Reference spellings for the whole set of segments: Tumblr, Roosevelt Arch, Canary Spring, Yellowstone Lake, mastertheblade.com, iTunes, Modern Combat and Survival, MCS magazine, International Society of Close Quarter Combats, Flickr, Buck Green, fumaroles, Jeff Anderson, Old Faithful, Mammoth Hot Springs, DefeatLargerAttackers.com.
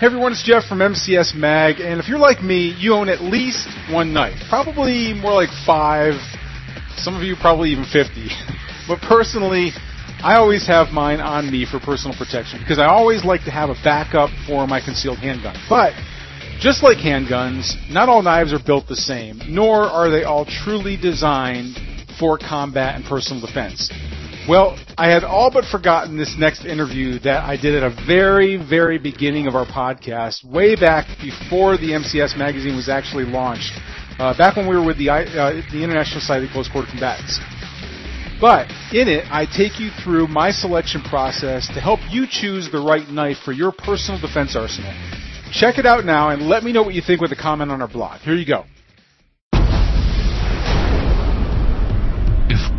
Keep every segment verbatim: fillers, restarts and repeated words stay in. Hey everyone, it's Jeff from M C S Mag, and if you're like me, you own at least one knife. Probably more like five, some of you probably even fifty. But personally, I always have mine on me for personal protection, because I always like to have a backup for my concealed handgun. But just like handguns, not all knives are built the same, nor are they all truly designed for combat and personal defense. Well, I had all but forgotten this next interview that I did at a very, very beginning of our podcast, way back before the M C S magazine was actually launched, uh, back when we were with the, uh, the International Society of Close Quarter Combats. But in it, I take you through my selection process to help you choose the right knife for your personal defense arsenal. Check it out now and let me know what you think with a comment on our blog. Here you go. If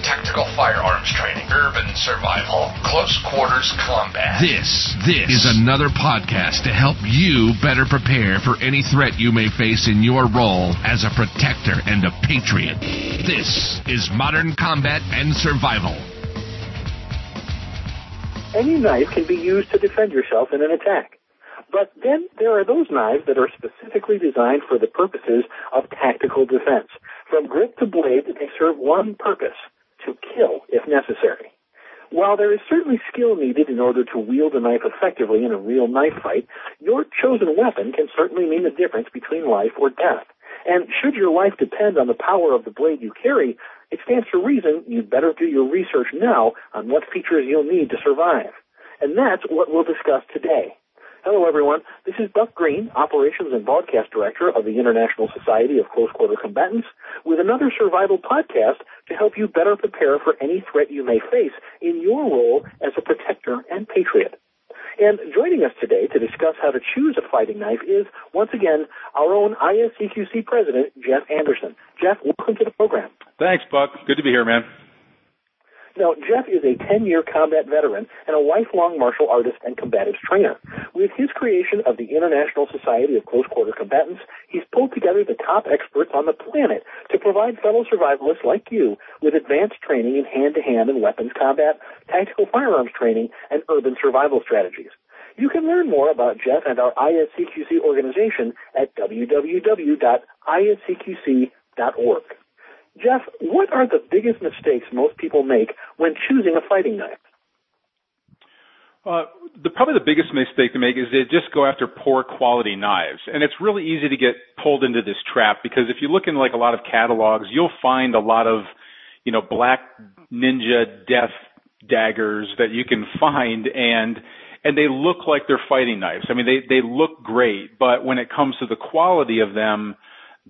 Tactical firearms training, urban survival, close quarters combat. This, this is another podcast to help you better prepare for any threat you may face in your role as a protector and a patriot. This is Modern Combat and Survival. Any knife can be used to defend yourself in an attack. But then there are those knives that are specifically designed for the purposes of tactical defense. From grip to blade, they serve one purpose: to kill if necessary. While there is certainly skill needed in order to wield a knife effectively in a real knife fight, your chosen weapon can certainly mean the difference between life or death. And should your life depend on the power of the blade you carry, it stands to reason you'd better do your research now on what features you'll need to survive. And that's what we'll discuss today. Hello, everyone. This is Buck Green, Operations and Broadcast Director of the International Society of Close Quarter Combatants, with another survival podcast to help you better prepare for any threat you may face in your role as a protector and patriot. And joining us today to discuss how to choose a fighting knife is, once again, our own I S C Q C President, Jeff Anderson. Jeff, welcome to the program. Thanks, Buck. Good to be here, man. Now, Jeff is a ten-year combat veteran and a lifelong martial artist and combatives trainer. With his creation of the International Society of Close Quarter Combatants, he's pulled together the top experts on the planet to provide fellow survivalists like you with advanced training in hand-to-hand and weapons combat, tactical firearms training, and urban survival strategies. You can learn more about Jeff and our I S C Q C organization at w w w dot i s c q c dot org. Jeff, what are the biggest mistakes most people make when choosing a fighting knife? Uh, the, probably the biggest mistake they make is they just go after poor quality knives. And it's really easy to get pulled into this trap, because if you look in like a lot of catalogs, you'll find a lot of, you know, black ninja death daggers that you can find, and and they look like they're fighting knives. I mean, they, they look great, but when it comes to the quality of them,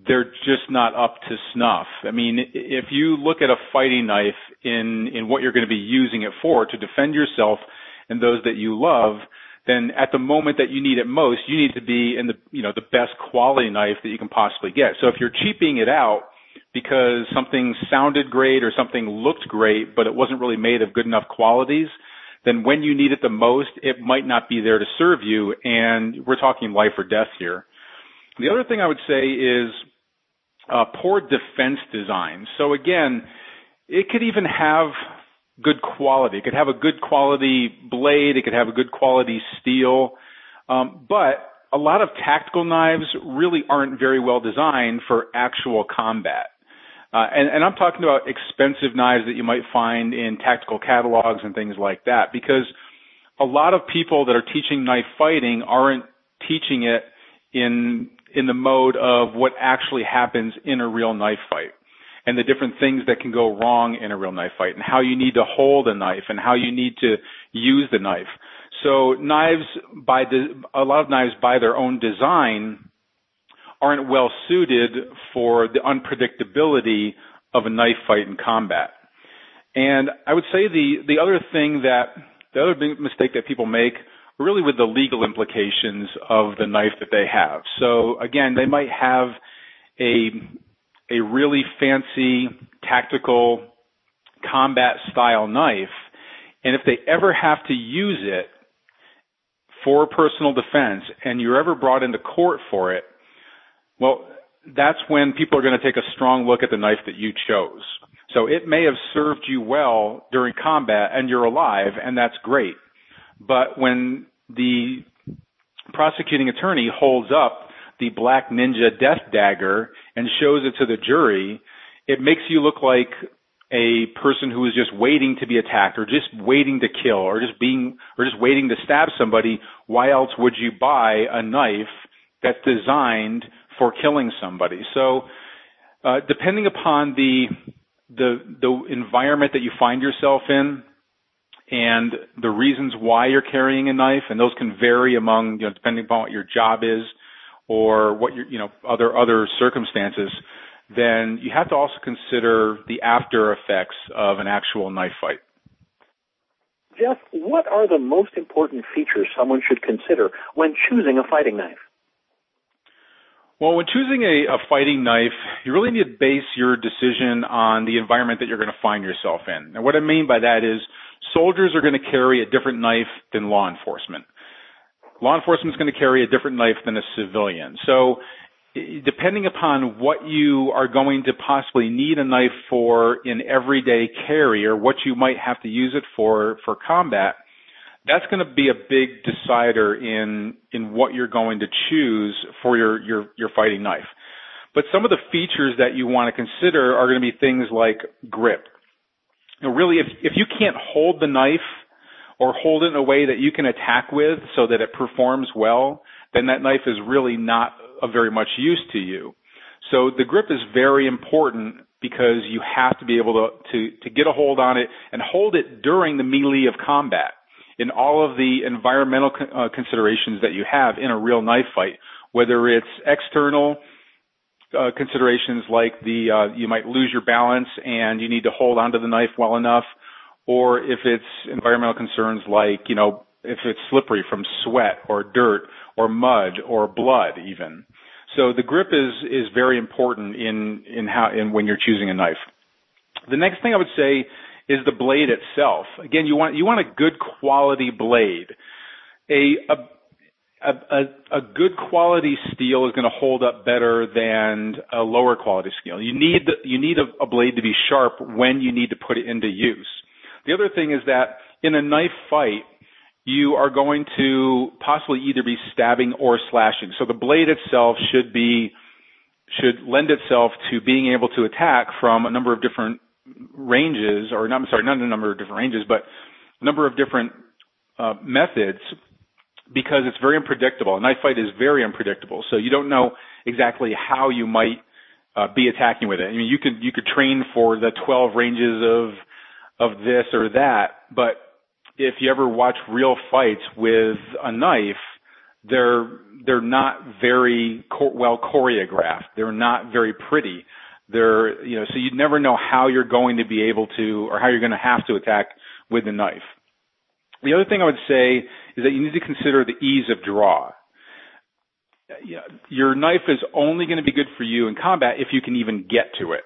they're just not up to snuff. I mean, if you look at a fighting knife in, in what you're going to be using it for, to defend yourself and those that you love, then at the moment that you need it most, you need to be in the, you know, the best quality knife that you can possibly get. So if you're cheaping it out because something sounded great or something looked great, but it wasn't really made of good enough qualities, then when you need it the most, it might not be there to serve you. And we're talking life or death here. The other thing I would say is uh, poor defense design. So again, it could even have good quality. It could have a good quality blade. It could have a good quality steel. Um, but a lot of tactical knives really aren't very well designed for actual combat. Uh, and, and I'm talking about expensive knives that you might find in tactical catalogs and things like that, because a lot of people that are teaching knife fighting aren't teaching it in in the mode of what actually happens in a real knife fight, and the different things that can go wrong in a real knife fight, and how you need to hold a knife and how you need to use the knife. So knives by the, a lot of knives by their own design aren't well suited for the unpredictability of a knife fight in combat. And I would say the, the other thing that, the other big mistake that people make really with the legal implications of the knife that they have. So again, they might have a a really fancy tactical combat-style knife, and if they ever have to use it for personal defense and you're ever brought into court for it, well, that's when people are going to take a strong look at the knife that you chose. So it may have served you well during combat and you're alive, and that's great. But when the prosecuting attorney holds up the Black Ninja death dagger and shows it to the jury, it makes you look like a person who is just waiting to be attacked, or just waiting to kill, or just being, or just waiting to stab somebody. Why else would you buy a knife that's designed for killing somebody? So, uh, depending upon the the the environment that you find yourself in, and the reasons why you're carrying a knife, and those can vary among, you know, depending upon what your job is or what your, you know, other other circumstances, then you have to also consider the after effects of an actual knife fight. Jeff, what are the most important features someone should consider when choosing a fighting knife? Well, when choosing a, a fighting knife, you really need to base your decision on the environment that you're going to find yourself in. And what I mean by that is soldiers are going to carry a different knife than law enforcement. Law enforcement is going to carry a different knife than a civilian. So depending upon what you are going to possibly need a knife for in everyday carry, or what you might have to use it for for combat, that's going to be a big decider in in what you're going to choose for your your your fighting knife. But some of the features that you want to consider are going to be things like grip. Now, really, if if you can't hold the knife or hold it in a way that you can attack with so that it performs well, then that knife is really not of very much use to you. So the grip is very important, because you have to be able to, to, to get a hold on it and hold it during the melee of combat, in all of the environmental uh, considerations that you have in a real knife fight, whether it's external uh, considerations like the uh, you might lose your balance and you need to hold onto the knife well enough, or if it's environmental concerns like, you know, if it's slippery from sweat or dirt or mud or blood even. So the grip is, is very important in, in how, in when you're choosing a knife. The next thing I would say is the blade itself. Again, you want, you want a good quality blade. A, a, a, a good quality steel is going to hold up better than a lower quality steel. You need, you need a, a blade to be sharp when you need to put it into use. The other thing is that in a knife fight, you are going to possibly either be stabbing or slashing. So the blade itself should be, should lend itself to being able to attack from a number of different ranges, or not, I'm sorry, not a number of different ranges, but a number of different uh, methods, because it's very unpredictable. A knife fight is very unpredictable. So you don't know exactly how you might uh, be attacking with it. I mean, you could, you could train for the twelve ranges of, of this or that, but if you ever watch real fights with a knife, they're they're not very co- well choreographed. They're not very pretty. They're, you know, so you never know how you're going to be able to, or how you're going to have to attack with the knife. The other thing I would say is that you need to consider the ease of draw. Your knife is only going to be good for you in combat if you can even get to it.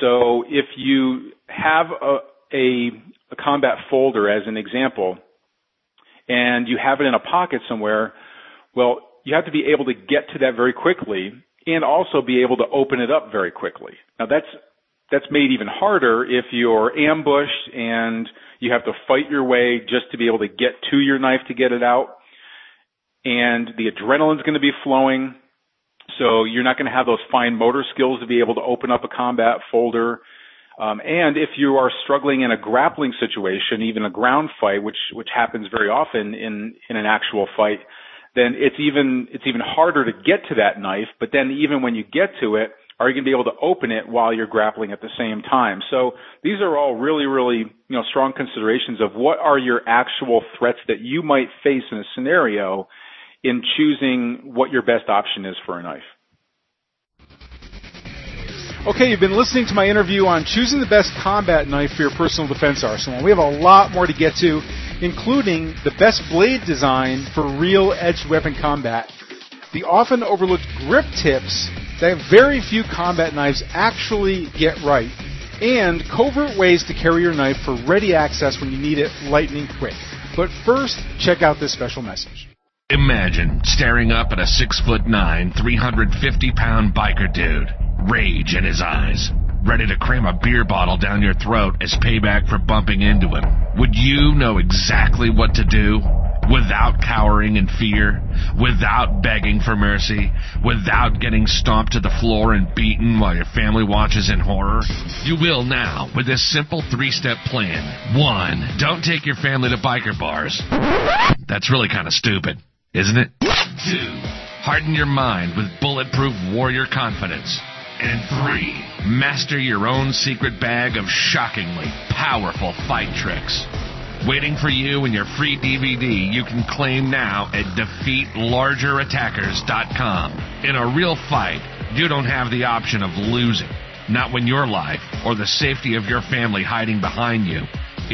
So if you have a a a combat folder as an example, and you have it in a pocket somewhere, well, you have to be able to get to that very quickly, and also be able to open it up very quickly. Now that's, that's made even harder if you're ambushed and you have to fight your way just to be able to get to your knife to get it out, and the adrenaline's going to be flowing, so you're not going to have those fine motor skills to be able to open up a combat folder. Um, and if you are struggling in a grappling situation, even a ground fight, which which happens very often in, in an actual fight, then it's even it's even harder to get to that knife. But then even when you get to it, are you going to be able to open it while you're grappling at the same time? So these are all really, really, you know, strong considerations of what are your actual threats that you might face in a scenario in choosing what your best option is for a knife. Okay, you've been listening to my interview on choosing the best combat knife for your personal defense arsenal. We have a lot more to get to, including the best blade design for real edged weapon combat, the often overlooked grip tips that very few combat knives actually get right, and covert ways to carry your knife for ready access when you need it lightning quick. But first, check out this special message. Imagine staring up at a six foot nine, three hundred fifty pound biker dude, rage in his eyes, ready to cram a beer bottle down your throat as payback for bumping into him. Would you know exactly what to do? Without cowering in fear, without begging for mercy, without getting stomped to the floor and beaten while your family watches in horror? You will now with this simple three-step plan. One, don't take your family to biker bars. That's really kind of stupid, isn't it? Two, harden your mind with bulletproof warrior confidence. And three, master your own secret bag of shockingly powerful fight tricks. Waiting for you and your free D V D you can claim now at defeat larger attackers dot com. In a real fight, you don't have the option of losing. Not when your life or the safety of your family hiding behind you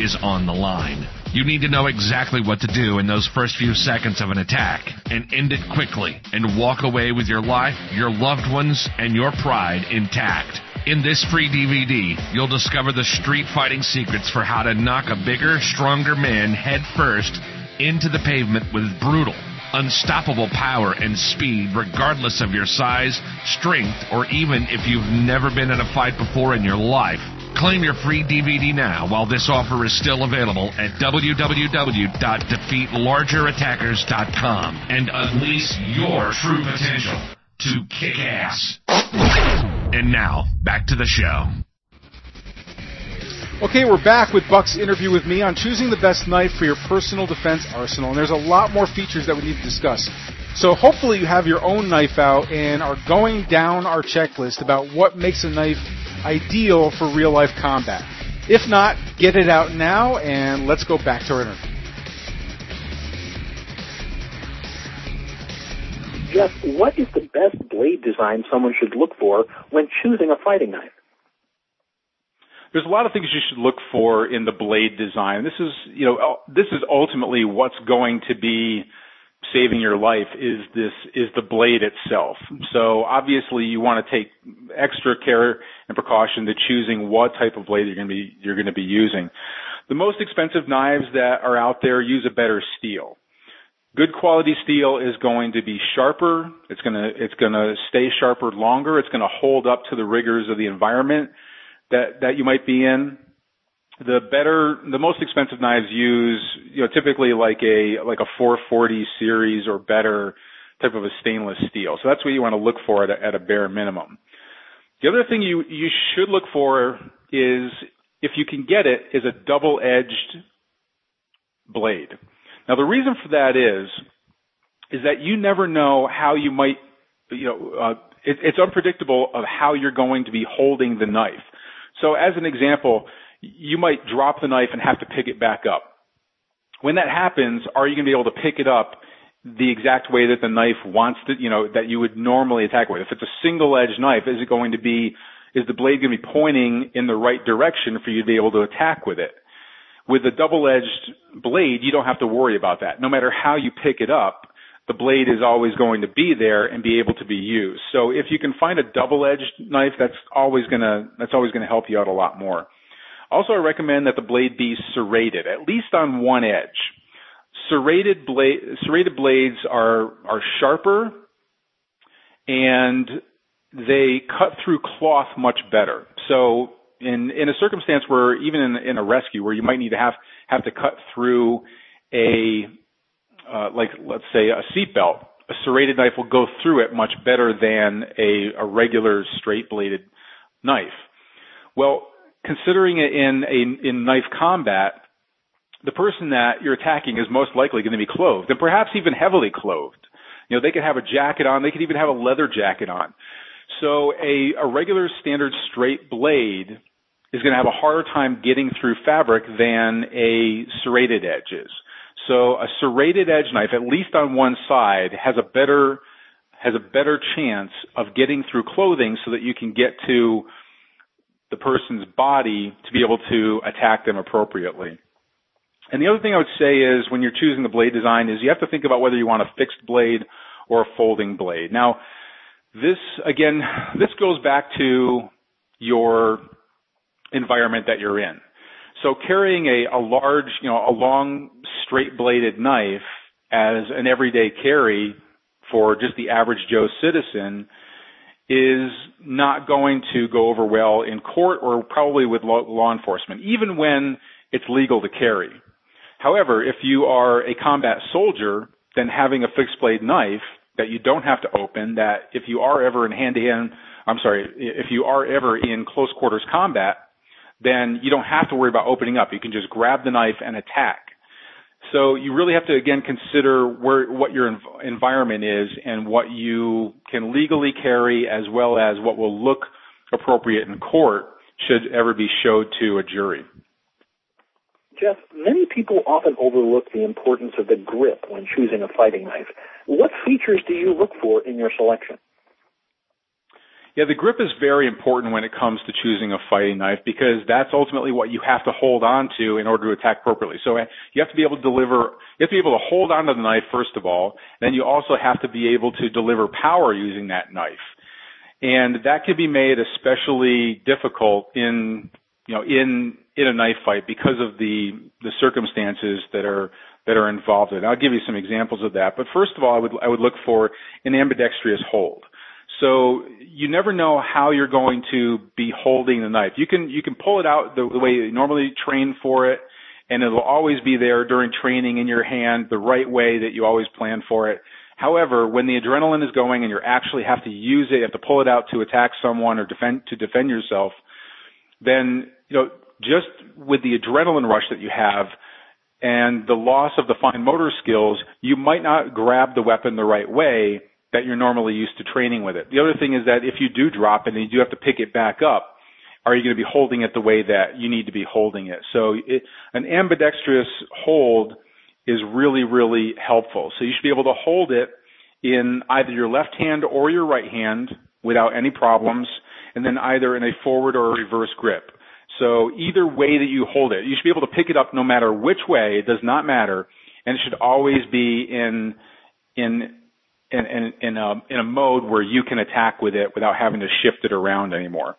is on the line. You need to know exactly what to do in those first few seconds of an attack and end it quickly and walk away with your life, your loved ones, and your pride intact. In this free D V D, you'll discover the street fighting secrets for how to knock a bigger, stronger man head first into the pavement with brutal, unstoppable power and speed, regardless of your size, strength, or even if you've never been in a fight before in your life. Claim your free D V D now while this offer is still available at w w w dot defeat larger attackers dot com and unleash your true potential to kick ass. And now, back to the show. Okay, we're back with Buck's interview with me on choosing the best knife for your personal defense arsenal. And there's a lot more features that we need to discuss. So hopefully you have your own knife out and are going down our checklist about what makes a knife ideal for real-life combat. If not, get it out now, and let's go back to our interview. Jeff, what is the best blade design someone should look for when choosing a fighting knife? There's a lot of things you should look for in the blade design. This is, you know, this is ultimately what's going to be saving your life is this, is the blade itself. So obviously you want to take extra care and precaution to choosing what type of blade you're going to be, you're going to be using. The most expensive knives that are out there use a better steel. Good quality steel is going to be sharper. It's going to, it's going to stay sharper longer. It's going to hold up to the rigors of the environment that, that you might be in. The better, the most expensive knives use, you know, typically like a, like a four forty series or better type of a stainless steel. So that's what you want to look for at a, at a bare minimum. The other thing you, you should look for is, if you can get it, is a double-edged blade. Now, the reason for that is, is that you never know how you might, you know, uh, it, it's unpredictable of how you're going to be holding the knife. So as an example, you might drop the knife and have to pick it back up. When that happens, are you going to be able to pick it up the exact way that the knife wants to, you know, that you would normally attack with? If it's a single-edged knife, is it going to be, is the blade going to be pointing in the right direction for you to be able to attack with it? With a double-edged blade, you don't have to worry about that. No matter how you pick it up, the blade is always going to be there and be able to be used. So if you can find a double-edged knife, that's always gonna, that's always gonna help you out a lot more. Also, I recommend that the blade be serrated, at least on one edge. Serrated blade, serrated blades are, are sharper and they cut through cloth much better. So, In, in a circumstance where, even in, in a rescue, where you might need to have, have to cut through a, uh, like, let's say a seatbelt, a serrated knife will go through it much better than a, a regular straight-bladed knife. Well, considering it in a, in knife combat, the person that you're attacking is most likely going to be clothed, and perhaps even heavily clothed. You know, they could have a jacket on, they could even have a leather jacket on. So a, a regular standard straight blade is going to have a harder time getting through fabric than a serrated edge is. So a serrated edge knife, at least on one side, has a better, has a better chance of getting through clothing so that you can get to the person's body to be able to attack them appropriately. And the other thing I would say is, when you're choosing the blade design, is you have to think about whether you want a fixed blade or a folding blade. Now, This, again, this goes back to your environment that you're in. So carrying a, a large, you know, a long straight-bladed knife as an everyday carry for just the average Joe citizen is not going to go over well in court or probably with law, law enforcement, even when it's legal to carry. However, if you are a combat soldier, then having a fixed-blade knife that you don't have to open, that if you are ever in hand-to-hand, I'm sorry, if you are ever in close quarters combat, then you don't have to worry about opening up. You can just grab the knife and attack. So you really have to, again, consider where, what your env- environment is and what you can legally carry, as well as what will look appropriate in court should ever be showed to a jury. Jeff, many people often overlook the importance of the grip when choosing a fighting knife. What features do you look for in your selection? Yeah, the grip is very important when it comes to choosing a fighting knife, because that's ultimately what you have to hold on to in order to attack appropriately. So you have to be able to deliver, you have to be able to hold on to the knife, first of all, then you also have to be able to deliver power using that knife. And that can be made especially difficult in, you know, in, in a knife fight because of the, the circumstances that are, that are involved in it. I'll give you some examples of that. But first of all, I would, I would look for an ambidextrous hold. So you never know how you're going to be holding the knife. You can, you can pull it out the, the way you normally train for it, and it'll always be there during training in your hand the right way that you always plan for it. However, when the adrenaline is going and you actually have to use it, you have to pull it out to attack someone or defend, to defend yourself, then, you know, just with the adrenaline rush that you have and the loss of the fine motor skills, you might not grab the weapon the right way that you're normally used to training with it. The other thing is that if you do drop it and you do have to pick it back up, are you going to be holding it the way that you need to be holding it? So it, an ambidextrous hold is really, really helpful. So you should be able to hold it in either your left hand or your right hand without any problems, and then either in a forward or a reverse grip. So either way that you hold it, you should be able to pick it up no matter which way. It does not matter, and it should always be in in In, in, in, a, in a mode where you can attack with it without having to shift it around anymore.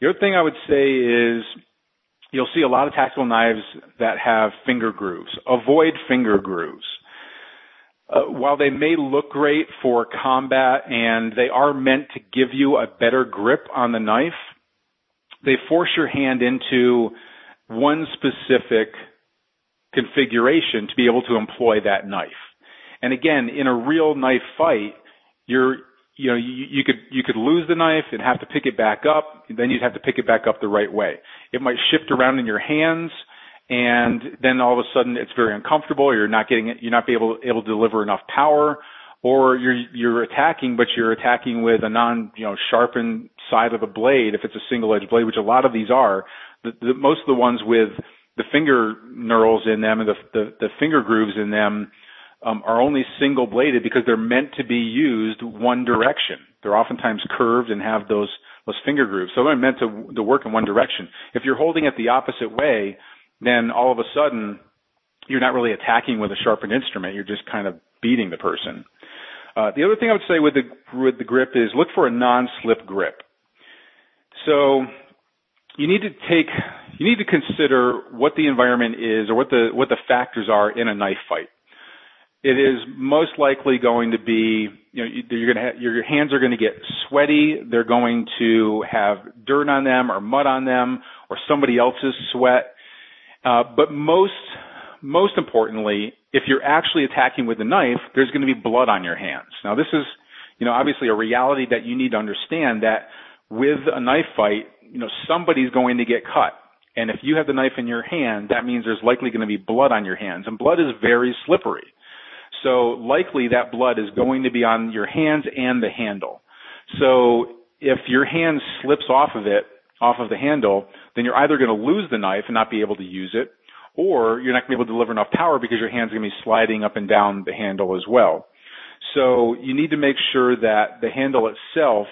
The other thing I would say is you'll see a lot of tactical knives that have finger grooves. Avoid finger grooves. Uh, while they may look great for combat and they are meant to give you a better grip on the knife, they force your hand into one specific configuration to be able to employ that knife. And again, in a real knife fight, you're, you know, you, you could, you could lose the knife and have to pick it back up. Then you'd have to pick it back up the right way. It might shift around in your hands, and then all of a sudden it's very uncomfortable. You're not getting it. You're not be able, able to deliver enough power, or you're, you're attacking, but you're attacking with a non, you know, sharpened side of a blade. If it's a single edge blade, which a lot of these are, the, the, most of the ones with the finger knurls in them and the, the, the finger grooves in them, Um, are only single-bladed because they're meant to be used one direction. They're oftentimes curved and have those those finger grooves, so they're meant to, to work in one direction. If you're holding it the opposite way, then all of a sudden you're not really attacking with a sharpened instrument. You're just kind of beating the person. Uh, the other thing I would say with the with the grip is look for a non-slip grip. So you need to take you need to consider what the environment is or what the what the factors are in a knife fight. It is most likely going to be, you know, you're going to have, your hands are going to get sweaty. They're going to have dirt on them or mud on them or somebody else's sweat. Uh, but most, most importantly, if you're actually attacking with a knife, there's going to be blood on your hands. Now, this is, you know, obviously a reality that you need to understand, that with a knife fight, you know, somebody's going to get cut. And if you have the knife in your hand, that means there's likely going to be blood on your hands, and blood is very slippery. So likely that blood is going to be on your hands and the handle. So if your hand slips off of it, off of the handle, then you're either going to lose the knife and not be able to use it, or you're not going to be able to deliver enough power because your hand's going to be sliding up and down the handle as well. So you need to make sure that the handle itself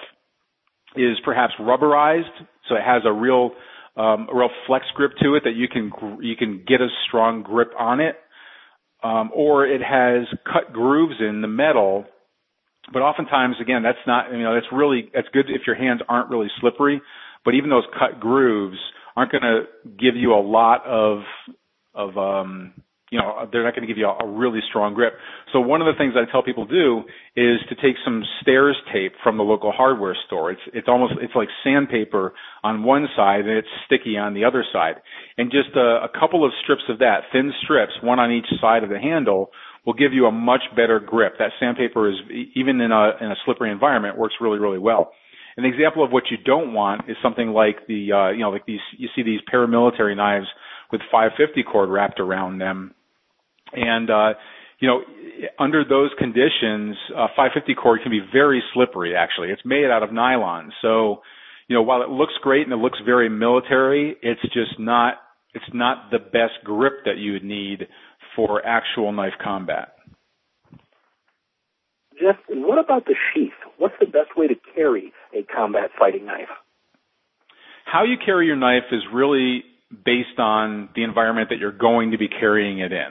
is perhaps rubberized, so it has a real, um, a real flex grip to it that you can, you can get a strong grip on it. Um, or it has cut grooves in the metal, but oftentimes, again, that's not, you know, that's really, that's good if your hands aren't really slippery, but even those cut grooves aren't going to give you a lot of, of um, you know, they're not going to give you a, a really strong grip. So one of the things I tell people to do is to take some stairs tape from the local hardware store. It's, it's almost, it's like sandpaper on one side and it's sticky on the other side. And just a, a couple of strips of that, thin strips, one on each side of the handle, will give you a much better grip. That sandpaper is, even in a, in a slippery environment, works really, really well. An example of what you don't want is something like the, uh, you know, like these, you see these paramilitary knives with five fifty cord wrapped around them. And, uh, you know, under those conditions, uh, five fifty cord can be very slippery, actually. It's made out of nylon. So, you know, while it looks great and it looks very military, it's just not, it's not the best grip that you would need for actual knife combat. Jeff, what about the sheath? What's the best way to carry a combat fighting knife? How you carry your knife is really based on the environment that you're going to be carrying it in.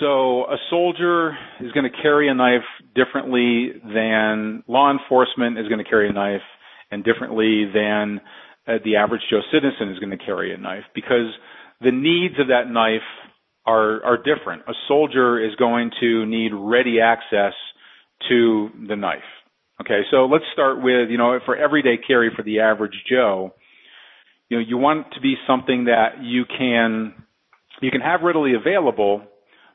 So a soldier is going to carry a knife differently than law enforcement is going to carry a knife, and differently than uh, the average Joe citizen is going to carry a knife, because the needs of that knife are, are different. A soldier is going to need ready access to the knife. Okay, so let's start with, you know, for everyday carry for the average Joe, you know, you want it to be something that you can, you can have readily available,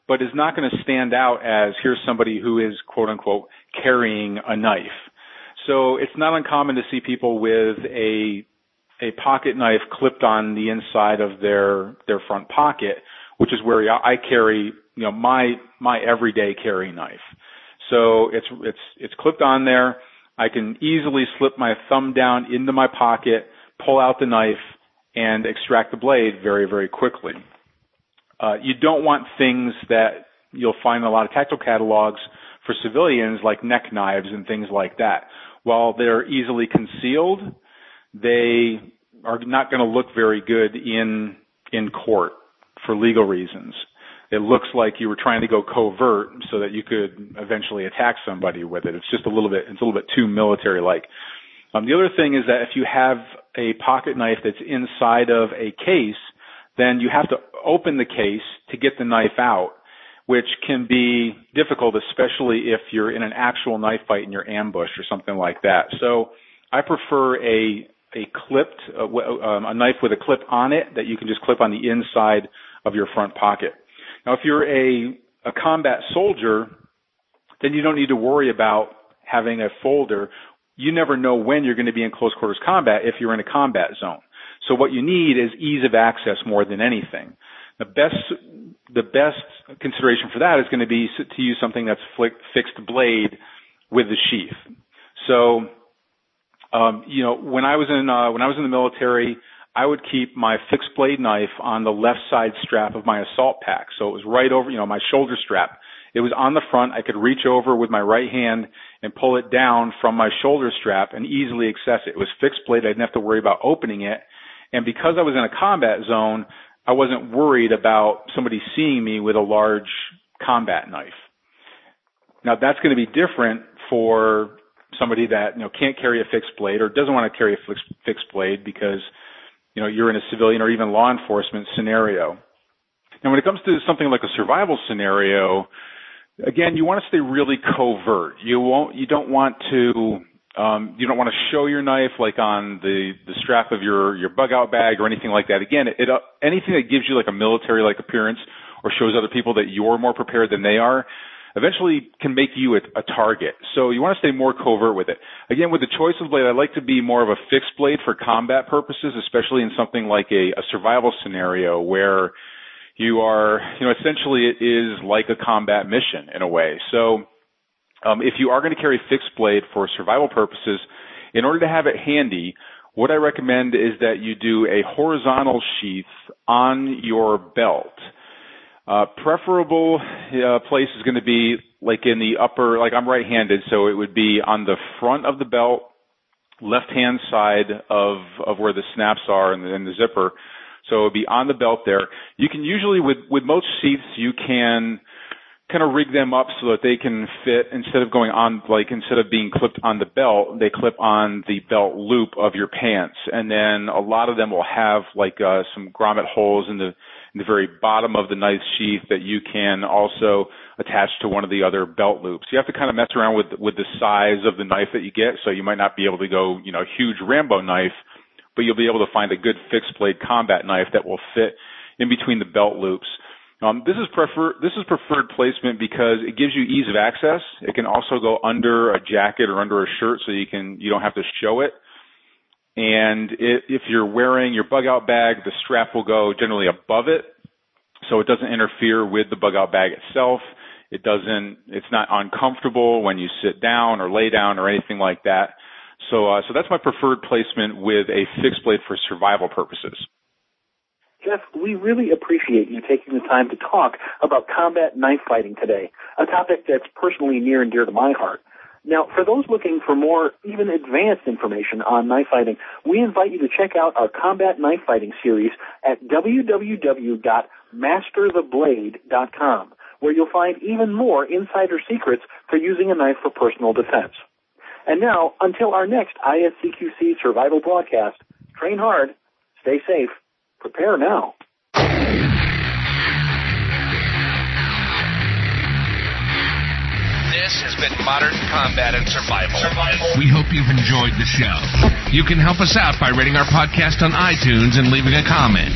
but is not going to stand out as here's somebody who is, quote unquote, carrying a knife. So it's not uncommon to see people with a, a pocket knife clipped on the inside of their, their front pocket, which is where I carry, you know, my, my everyday carry knife. So it's, it's, it's clipped on there. I can easily slip my thumb down into my pocket, pull out the knife, and extract the blade very, very quickly. Uh, you don't want things that you'll find in a lot of tactical catalogs for civilians, like neck knives and things like that. While they're easily concealed, they are not going to look very good in, in court, for legal reasons. It looks like you were trying to go covert so that you could eventually attack somebody with it. It's just a little bit, it's a little bit too military-like. Um, the other thing is that if you have a pocket knife that's inside of a case, then you have to open the case to get the knife out, which can be difficult, especially if you're in an actual knife fight and you're ambushed or something like that. So I prefer a, a clipped, a, a knife with a clip on it that you can just clip on the inside of your front pocket. Now, if you're a, a combat soldier, then you don't need to worry about having a folder. You never know when you're going to be in close quarters combat if you're in a combat zone. So what you need is ease of access more than anything. The best, the best consideration for that is going to be to use something that's flick, fixed blade with the sheath. So, um, you know, when I was in, uh, when I was in the military, I would keep my fixed blade knife on the left side strap of my assault pack. So it was right over, you know, my shoulder strap. It was on the front. I could reach over with my right hand and pull it down from my shoulder strap and easily access it. It was fixed blade. I didn't have to worry about opening it. And because I was in a combat zone, I wasn't worried about somebody seeing me with a large combat knife. Now that's going to be different for somebody that, you know, can't carry a fixed blade or doesn't want to carry a fixed blade because, you know, you're in a civilian or even law enforcement scenario. Now, when it comes to something like a survival scenario, again, you want to stay really covert. You won't, you don't want to, um, you don't want to show your knife like on the, the strap of your, your bug out bag or anything like that. Again, it, it uh, anything that gives you like a military-like appearance or shows other people that you're more prepared than they are, eventually can make you a, a target. So you want to stay more covert with it. Again, with the choice of blade, I like to be more of a fixed blade for combat purposes, especially in something like a, a survival scenario where you are, you know, essentially it is like a combat mission in a way. So um, if you are going to carry fixed blade for survival purposes, in order to have it handy, what I recommend is that you do a horizontal sheath on your belt. Uh, preferable uh, place is going to be like in the upper, like I'm right-handed, so it would be on the front of the belt, left-hand side of, of where the snaps are and the, and the zipper. So it would be on the belt there. You can usually, with, with most sheaths, you can kind of rig them up so that they can fit, instead of going on, like instead of being clipped on the belt, they clip on the belt loop of your pants. And then a lot of them will have like uh, some grommet holes in the, in the very bottom of the knife sheath that you can also attach to one of the other belt loops. You have to kind of mess around with, with the size of the knife that you get. So you might not be able to go, you know, huge Rambo knife, but you'll be able to find a good fixed blade combat knife that will fit in between the belt loops. Um, this is prefer this is preferred placement because it gives you ease of access. It can also go under a jacket or under a shirt, so you can you don't have to show it. And it, if you're wearing your bug out bag, the strap will go generally above it, so it doesn't interfere with the bug out bag itself. It doesn't. It's not uncomfortable when you sit down or lay down or anything like that. So, uh, so that's my preferred placement with a fixed blade for survival purposes. Jeff, we really appreciate you taking the time to talk about combat knife fighting today, a topic that's personally near and dear to my heart. Now, for those looking for more, even advanced information on knife fighting, we invite you to check out our combat knife fighting series at w w w dot master the blade dot com, where you'll find even more insider secrets for using a knife for personal defense. And now, until our next I S C Q C survival broadcast, train hard, stay safe, prepare now. This has been Modern Combat and Survival. Survival. We hope you've enjoyed the show. You can help us out by rating our podcast on iTunes and leaving a comment.